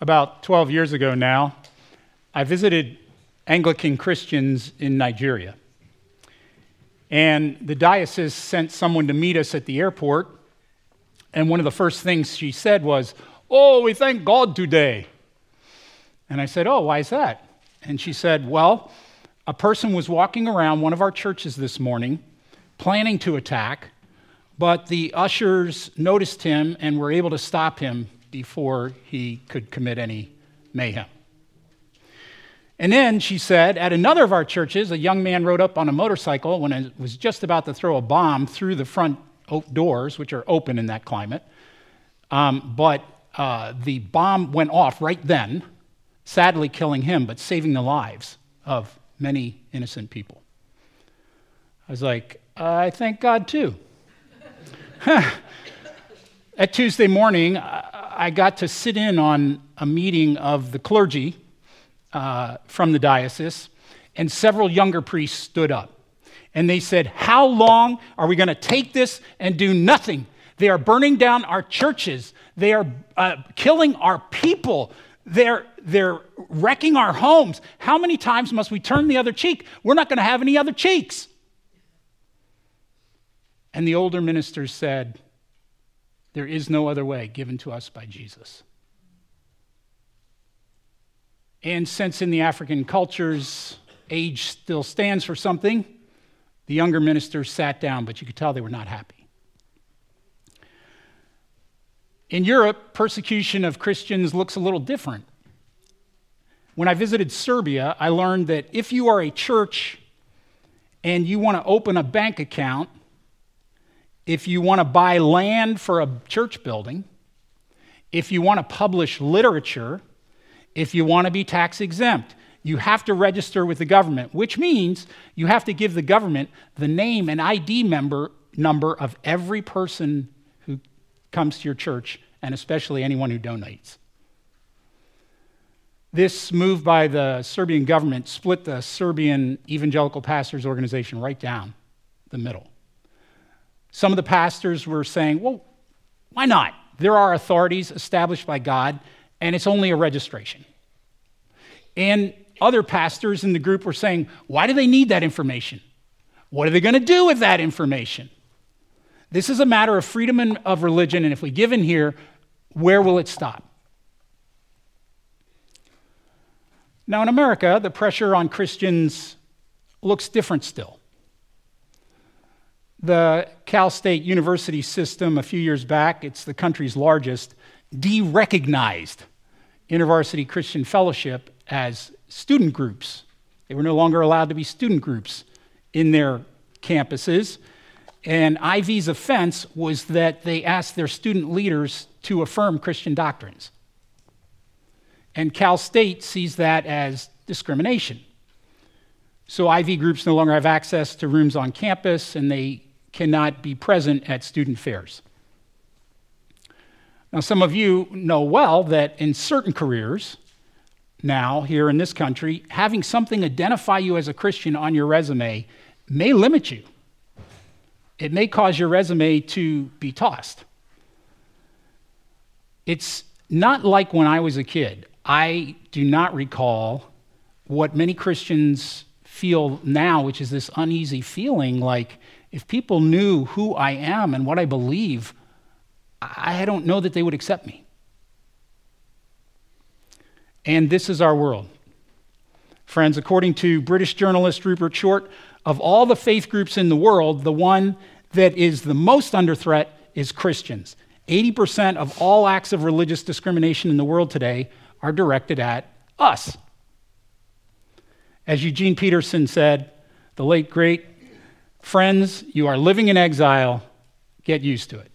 about 12 years ago now, I visited Anglican Christians in Nigeria. And the diocese sent someone to meet us at the airport, and one of the first things she said was, "Oh, we thank God today." And I said, "Oh, why is that?" And she said, "Well, a person was walking around one of our churches this morning, planning to attack, but the ushers noticed him and were able to stop him before he could commit any mayhem." And then she said, at another of our churches, a young man rode up on a motorcycle when it was just about to throw a bomb through the front doors, which are open in that climate. But the bomb went off right then, sadly killing him, but saving the lives of many innocent people. I was like, I thank God too. At Tuesday morning, I got to sit in on a meeting of the clergy from the diocese, and several younger priests stood up. And they said, "How long are we going to take this and do nothing? They are burning down our churches. They are killing our people. They're wrecking our homes. How many times must we turn the other cheek? We're not going to have any other cheeks." And the older minister said, "There is no other way given to us by Jesus." And since in the African cultures, age still stands for something, the younger ministers sat down, but you could tell they were not happy. In Europe, persecution of Christians looks a little different. When I visited Serbia, I learned that if you are a church and you want to open a bank account, if you want to buy land for a church building, if you want to publish literature, if you want to be tax exempt, you have to register with the government, which means you have to give the government the name and ID number of every person who comes to your church, and especially anyone who donates. This move by the Serbian government split the Serbian Evangelical Pastors Organization right down the middle. Some of the pastors were saying, "Well, why not? There are authorities established by God, and it's only a registration." And other pastors in the group were saying, "Why do they need that information? What are they going to do with that information? This is a matter of freedom and of religion, and if we give in here, where will it stop?" Now, in America, the pressure on Christians looks different still. The Cal State University system a few years back, it's the country's largest, de-recognized InterVarsity Christian Fellowship as student groups. They were no longer allowed to be student groups in their campuses. And IV's offense was that they asked their student leaders to affirm Christian doctrines. And Cal State sees that as discrimination. So IV groups no longer have access to rooms on campus, and they cannot be present at student fairs. Now, some of you know well that in certain careers, now, here in this country, having something identify you as a Christian on your resume may limit you. It may cause your resume to be tossed. It's not like when I was a kid. I do not recall what many Christians feel now, which is this uneasy feeling like, if people knew who I am and what I believe, I don't know that they would accept me. And this is our world. Friends, according to British journalist Rupert Short, of all the faith groups in the world, the one that is the most under threat is Christians. 80% of all acts of religious discrimination in the world today are directed at us. As Eugene Peterson said, the late great, "Friends, you are living in exile. Get used to it."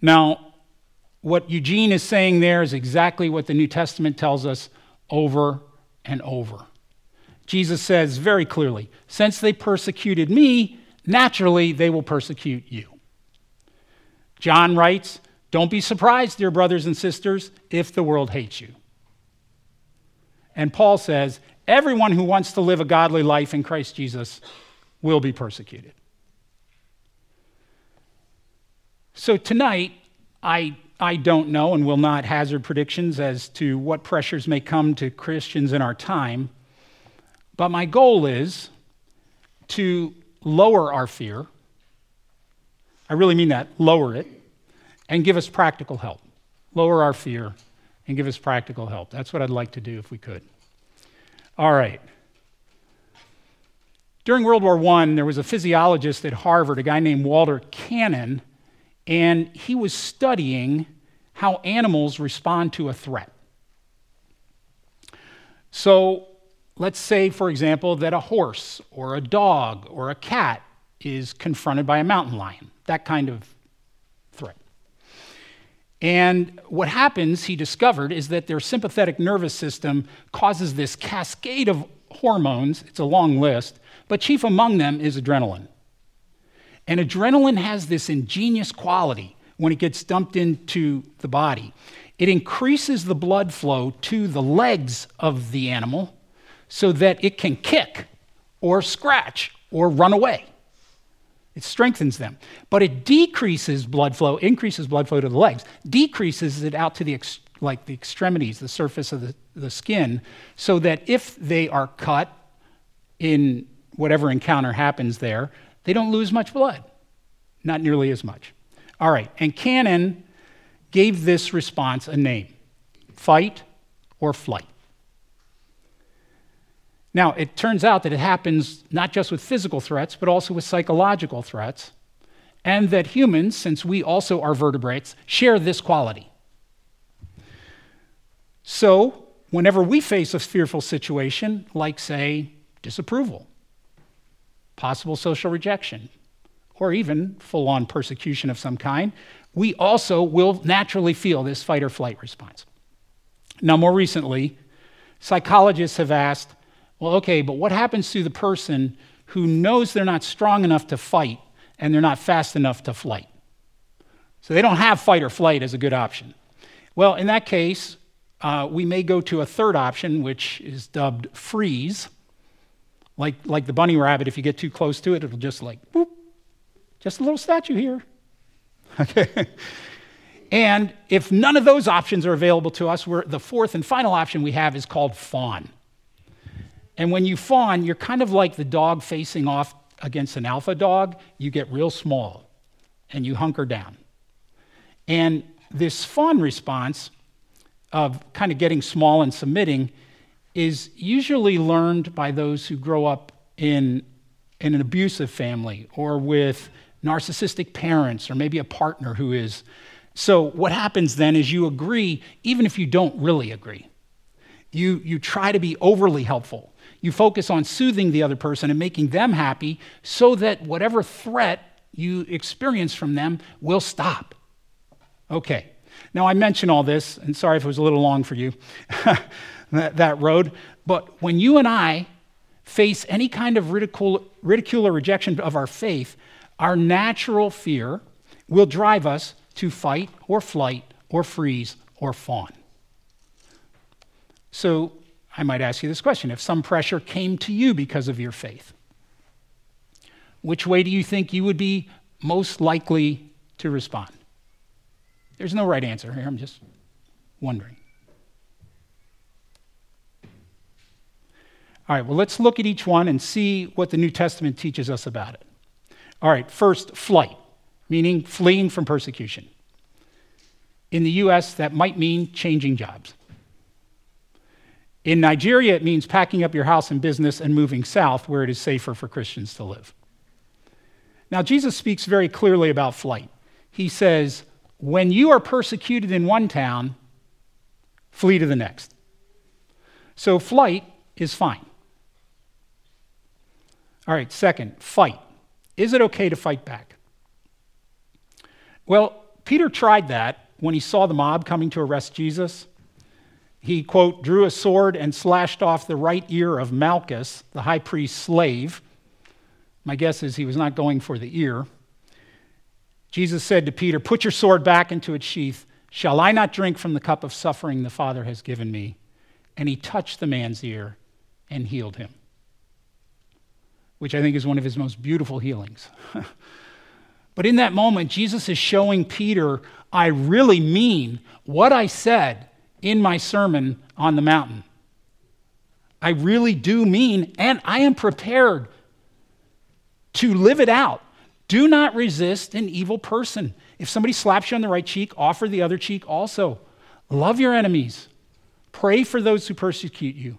Now, what Eugene is saying there is exactly what the New Testament tells us over and over. Jesus says very clearly, "Since they persecuted me, naturally they will persecute you." John writes, "Don't be surprised, dear brothers and sisters, if the world hates you." And Paul says, "Everyone who wants to live a godly life in Christ Jesus will be persecuted." So tonight, I I don't know and will not hazard predictions as to what pressures may come to Christians in our time, but my goal is to lower our fear. I really mean that, lower it, and give us practical help. Lower our fear and give us practical help. That's what I'd like to do if we could. All right. During World War I, there was a physiologist at Harvard, a guy named Walter Cannon, and he was studying how animals respond to a threat. So let's say, for example, that a horse or a dog or a cat is confronted by a mountain lion, that kind of threat. And what happens, he discovered, is that their sympathetic nervous system causes this cascade of hormones. It's a long list, but chief among them is adrenaline. And adrenaline has this ingenious quality when it gets dumped into the body. It increases the blood flow to the legs of the animal so that it can kick or scratch or run away. It strengthens them, but it decreases blood flow, increases blood flow to the legs, decreases it out to the extremities, the surface of the skin, so that if they are cut in whatever encounter happens there, they don't lose much blood, not nearly as much. All right, and Cannon gave this response a name, fight or flight. Now, it turns out that it happens not just with physical threats, but also with psychological threats, and that humans, since we also are vertebrates, share this quality. So, whenever we face a fearful situation, like, say, disapproval, possible social rejection, or even full-on persecution of some kind, we also will naturally feel this fight or flight response. Now, more recently, psychologists have asked, well, okay, but what happens to the person who knows they're not strong enough to fight and they're not fast enough to flight? So they don't have fight or flight as a good option. Well, in that case, we may go to a third option, which is dubbed freeze. Like the bunny rabbit, if you get too close to it, it'll just boop, just a little statue here. Okay. And if none of those options are available to us, the fourth and final option we have is called fawn. And when you fawn, you're kind of like the dog facing off against an alpha dog. You get real small and you hunker down. And this fawn response of kind of getting small and submitting is usually learned by those who grow up in an abusive family or with narcissistic parents or maybe a partner who is. So what happens then is you agree, even if you don't really agree. You try to be overly helpful. You focus on soothing the other person and making them happy so that whatever threat you experience from them will stop. Okay, now I mention all this, and sorry if it was a little long for you, that road, but when you and I face any kind of ridicule or rejection of our faith, our natural fear will drive us to fight or flight or freeze or fawn. So, I might ask you this question. If some pressure came to you because of your faith, which way do you think you would be most likely to respond? There's no right answer here. I'm just wondering. All right, well, let's look at each one and see what the New Testament teaches us about it. All right, first, flight, meaning fleeing from persecution. In the U.S., that might mean changing jobs. In Nigeria, it means packing up your house and business and moving south where it is safer for Christians to live. Now, Jesus speaks very clearly about flight. He says, when you are persecuted in one town, flee to the next. So flight is fine. All right, second, fight. Is it okay to fight back? Well, Peter tried that when he saw the mob coming to arrest Jesus. He, quote, drew a sword and slashed off the right ear of Malchus, the high priest's slave. My guess is he was not going for the ear. Jesus said to Peter, put your sword back into its sheath. Shall I not drink from the cup of suffering the Father has given me? And he touched the man's ear and healed him, which I think is one of his most beautiful healings. But in that moment, Jesus is showing Peter, I really mean what I said in my Sermon on the Mountain. I really do mean, and I am prepared to live it out. Do not resist an evil person. If somebody slaps you on the right cheek, offer the other cheek also. Love your enemies. Pray for those who persecute you.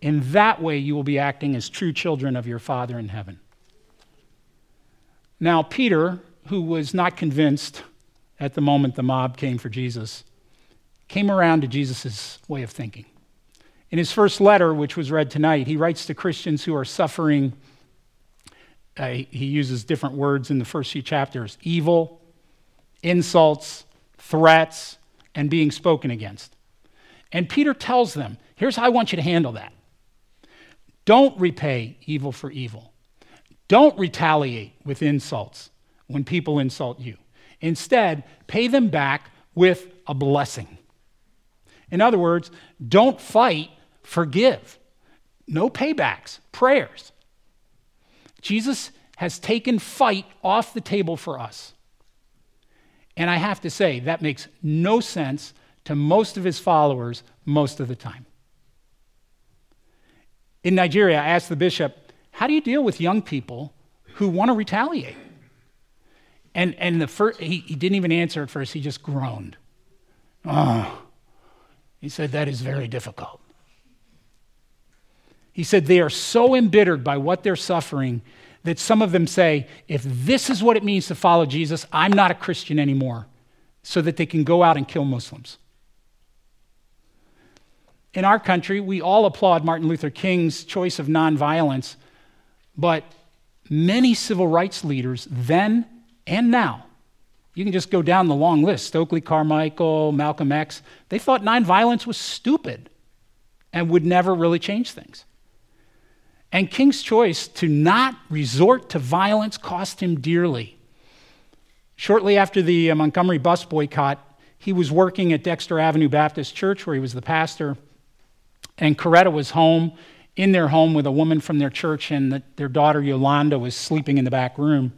In that way, you will be acting as true children of your Father in heaven. Now, Peter, who was not convinced at the moment the mob came for Jesus, came around to Jesus' way of thinking. In his first letter, which was read tonight, he writes to Christians who are suffering. He uses different words in the first few chapters: evil, insults, threats, and being spoken against. And Peter tells them, here's how I want you to handle that. Don't repay evil for evil. Don't retaliate with insults when people insult you. Instead, pay them back with a blessing. In other words, don't fight, forgive. No paybacks, prayers. Jesus has taken fight off the table for us. And I have to say, that makes no sense to most of his followers most of the time. In Nigeria, I asked the bishop, how do you deal with young people who want to retaliate? And the first, he didn't even answer at first, he just groaned. Oh, he said, that is very difficult. He said, they are so embittered by what they're suffering that some of them say, if this is what it means to follow Jesus, I'm not a Christian anymore, so that they can go out and kill Muslims. In our country, we all applaud Martin Luther King's choice of nonviolence, but many civil rights leaders then and now, you can just go down the long list, Stokely Carmichael, Malcolm X, they thought nonviolence was stupid and would never really change things. And King's choice to not resort to violence cost him dearly. Shortly after the Montgomery bus boycott, he was working at Dexter Avenue Baptist Church where he was the pastor, and Coretta was home, in their home with a woman from their church, and their daughter Yolanda was sleeping in the back room,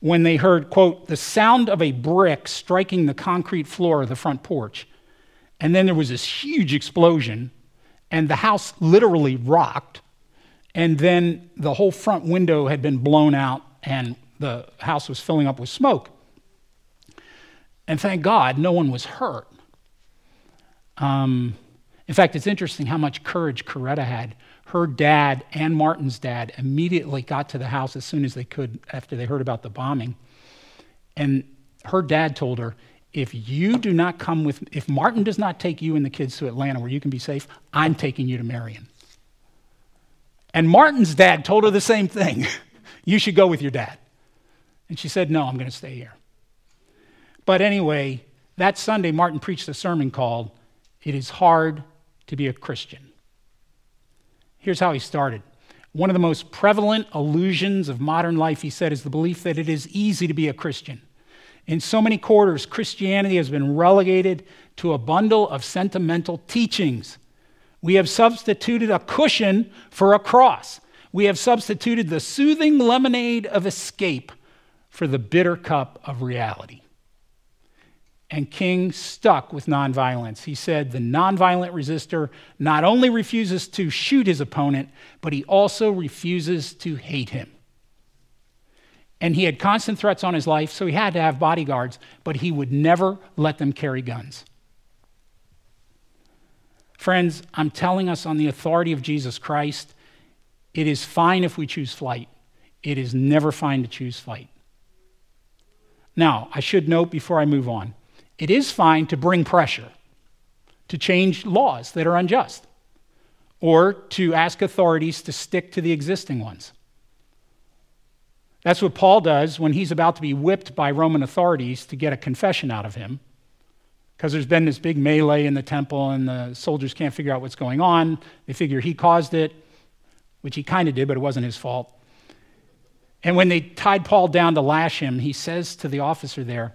when they heard, quote, the sound of a brick striking the concrete floor of the front porch. And then there was this huge explosion, and the house literally rocked, and then the whole front window had been blown out, and the house was filling up with smoke. And thank God, no one was hurt. In fact, it's interesting how much courage Coretta had. Her dad and Martin's dad immediately got to the house as soon as they could after they heard about the bombing. And her dad told her, if Martin does not take you and the kids to Atlanta where you can be safe, I'm taking you to Marion. And Martin's dad told her the same thing. You should go with your dad. And she said, no, I'm going to stay here. But anyway, that Sunday, Martin preached a sermon called, It is Hard to Be a Christian. Here's how he started. One of the most prevalent illusions of modern life, he said, is the belief that it is easy to be a Christian. In so many quarters, Christianity has been relegated to a bundle of sentimental teachings. We have substituted a cushion for a cross. We have substituted the soothing lemonade of escape for the bitter cup of reality. And King stuck with nonviolence. He said the nonviolent resistor not only refuses to shoot his opponent, but he also refuses to hate him. And he had constant threats on his life, so he had to have bodyguards, but he would never let them carry guns. Friends, I'm telling us on the authority of Jesus Christ, it is fine if we choose flight. It is never fine to choose fight. Now, I should note before I move on, it is fine to bring pressure, to change laws that are unjust, or to ask authorities to stick to the existing ones. That's what Paul does when he's about to be whipped by Roman authorities to get a confession out of him, because there's been this big melee in the temple and the soldiers can't figure out what's going on. They figure he caused it, which he kind of did, but it wasn't his fault. And when they tied Paul down to lash him, he says to the officer there,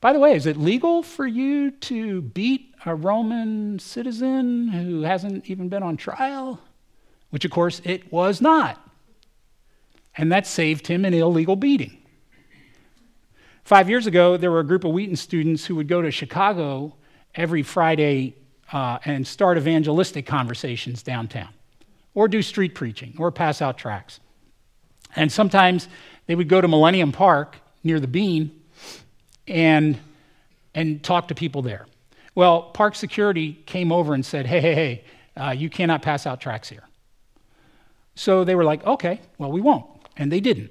by the way, is it legal for you to beat a Roman citizen who hasn't even been on trial? Which, of course, it was not. And that saved him an illegal beating. 5 years ago, there were a group of Wheaton students who would go to Chicago every Friday and start evangelistic conversations downtown, or do street preaching, or pass out tracts. And sometimes they would go to Millennium Park near the Bean and talk to people there. Well, park security came over and said, hey, you cannot pass out tracts here. So they were like, okay, well, we won't. And they didn't.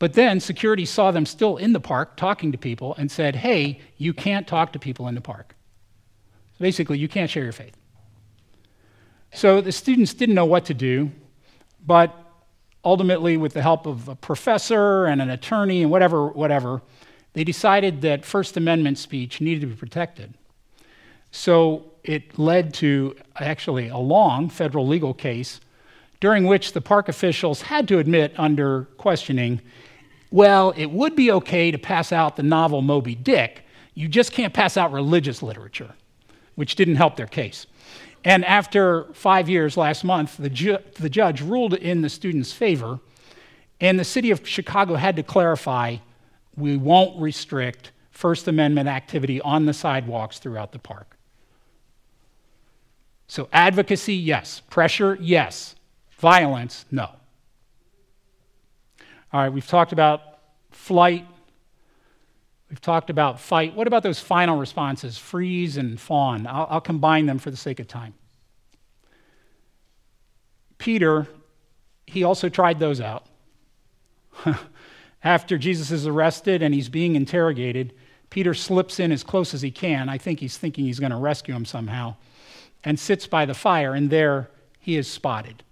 But then security saw them still in the park talking to people and said, hey, you can't talk to people in the park. So basically, you can't share your faith. So the students didn't know what to do, but ultimately, with the help of a professor and an attorney and whatever, they decided that First Amendment speech needed to be protected. So it led to actually a long federal legal case during which the park officials had to admit under questioning, well, it would be okay to pass out the novel Moby Dick, you just can't pass out religious literature, which didn't help their case. And after 5 years, last month, the judge ruled in the students' favor, and the city of Chicago had to clarify, we won't restrict First Amendment activity on the sidewalks throughout the park. So advocacy, yes. Pressure, yes. Violence, no. All right, we've talked about flight. We've talked about fight. What about those final responses, freeze and fawn? I'll combine them for the sake of time. Peter, he also tried those out. After Jesus is arrested and he's being interrogated, Peter slips in as close as he can. I think he's thinking he's going to rescue him somehow, and sits by the fire, and there he is spotted.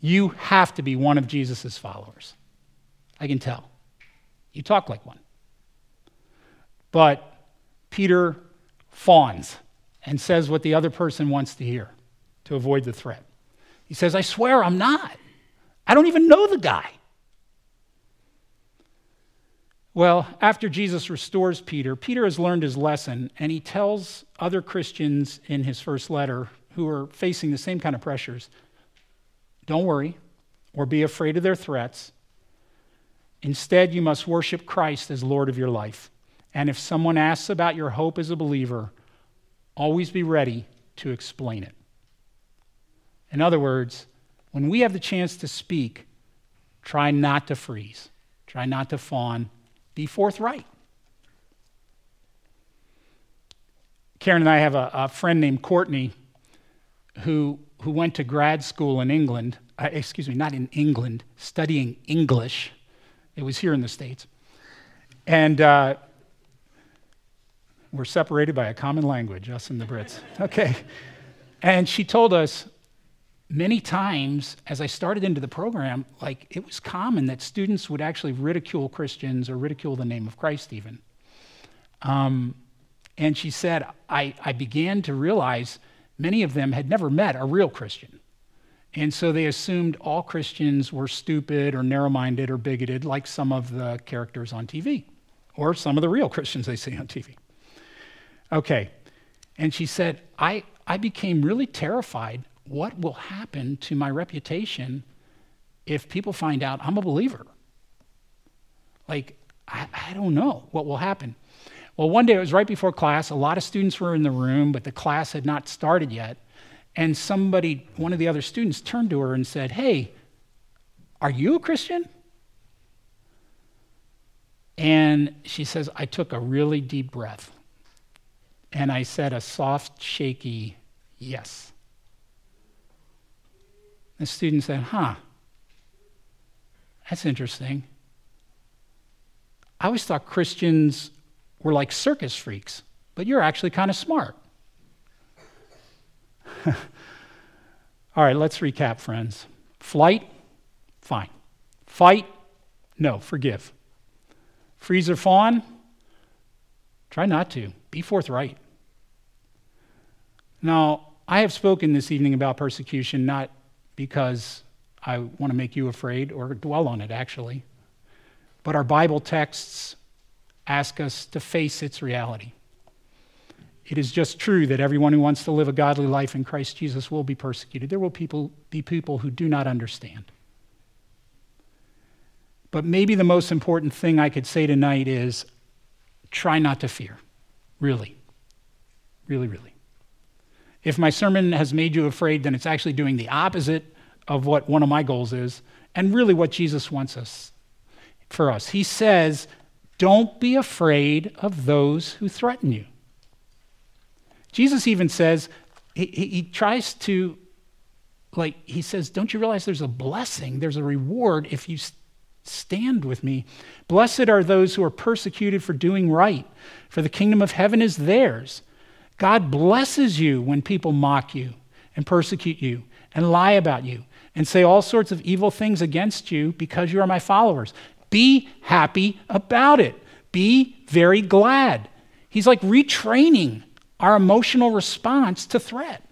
You have to be one of Jesus' followers. I can tell. You talk like one. But Peter fawns and says what the other person wants to hear to avoid the threat. He says, I swear I'm not. I don't even know the guy. Well, after Jesus restores Peter, Peter has learned his lesson, and he tells other Christians in his first letter who are facing the same kind of pressures, don't worry or be afraid of their threats. Instead, you must worship Christ as Lord of your life. And if someone asks about your hope as a believer, always be ready to explain it. In other words, when we have the chance to speak, try not to freeze, try not to fawn, be forthright. Karen and I have a friend named Courtney who went to grad school in England, studying English. It was here in the States. And we're separated by a common language, us and the Brits. Okay. And she told us many times as I started into the program, like it was common that students would actually ridicule Christians or ridicule the name of Christ even. And she said, I began to realize many of them had never met a real Christian. And so they assumed all Christians were stupid or narrow-minded or bigoted like some of the characters on TV or some of the real Christians they see on TV. Okay, and she said, I became really terrified what will happen to my reputation if people find out I'm a believer. Like, I don't know what will happen. Well, one day it was right before class, a lot of students were in the room, but the class had not started yet, and somebody, one of the other students turned to her and said, hey, are you a Christian? And she says, I took a really deep breath. And I said a soft, shaky yes. The student said, that's interesting. I always thought Christians were like circus freaks, but you're actually kind of smart. All right, let's recap, friends. Flight, fine. Fight, no, forgive. Freeze or fawn, try not to. Be forthright. Now, I have spoken this evening about persecution, not because I want to make you afraid or dwell on it, actually, but our Bible texts ask us to face its reality. It is just true that everyone who wants to live a godly life in Christ Jesus will be persecuted. There will be people who do not understand. But maybe the most important thing I could say tonight is try not to fear, really, really, really. If my sermon has made you afraid, then it's actually doing the opposite of what one of my goals is, and really what Jesus wants us for us. He says, don't be afraid of those who threaten you. Jesus even says, he says, don't you realize there's a blessing, there's a reward if you stand with me. Blessed are those who are persecuted for doing right, for the kingdom of heaven is theirs. God blesses you when people mock you and persecute you and lie about you and say all sorts of evil things against you because you are my followers. Be happy about it. Be very glad. He's like retraining our emotional response to threat.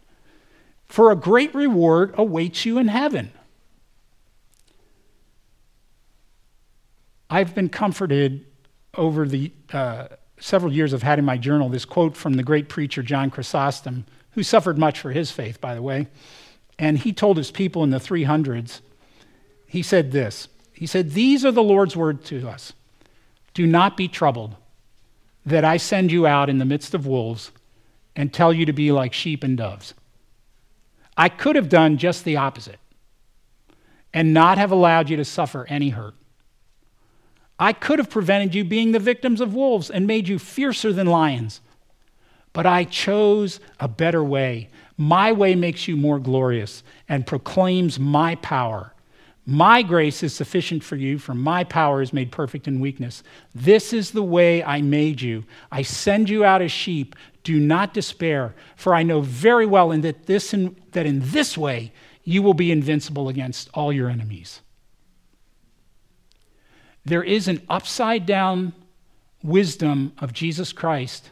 For a great reward awaits you in heaven. I've been comforted over the several years I've had in my journal this quote from the great preacher John Chrysostom, who suffered much for his faith, by the way. And he told his people in the 300s, he said this. He said, these are the Lord's word to us. Do not be troubled that I send you out in the midst of wolves and tell you to be like sheep and doves. I could have done just the opposite and not have allowed you to suffer any hurt. I could have prevented you being the victims of wolves and made you fiercer than lions, but I chose a better way. My way makes you more glorious and proclaims my power. My grace is sufficient for you, for my power is made perfect in weakness. This is the way I made you. I send you out as sheep. Do not despair, for I know very well that in this way you will be invincible against all your enemies. There is an upside-down wisdom of Jesus Christ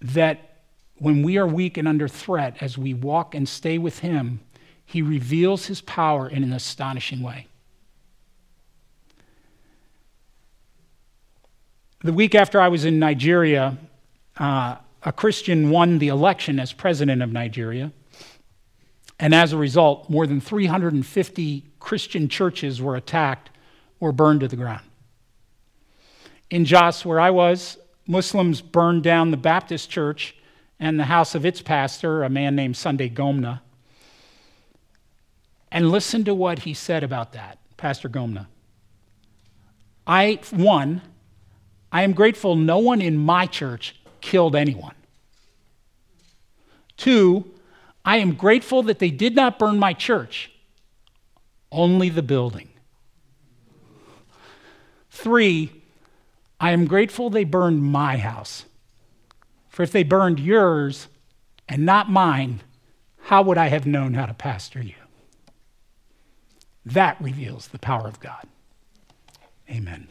that when we are weak and under threat, as we walk and stay with him, he reveals his power in an astonishing way. The week after I was in Nigeria, a Christian won the election as president of Nigeria. And as a result, more than 350 Christian churches were attacked or burned to the ground. In Jos, where I was, Muslims burned down the Baptist church and the house of its pastor, a man named Sunday Gomna. And listen to what he said about that, Pastor Gomna. I am grateful no one in my church killed anyone. 2, I am grateful that they did not burn my church, only the building. 3, I am grateful they burned my house. For if they burned yours and not mine, how would I have known how to pastor you? That reveals the power of God. Amen.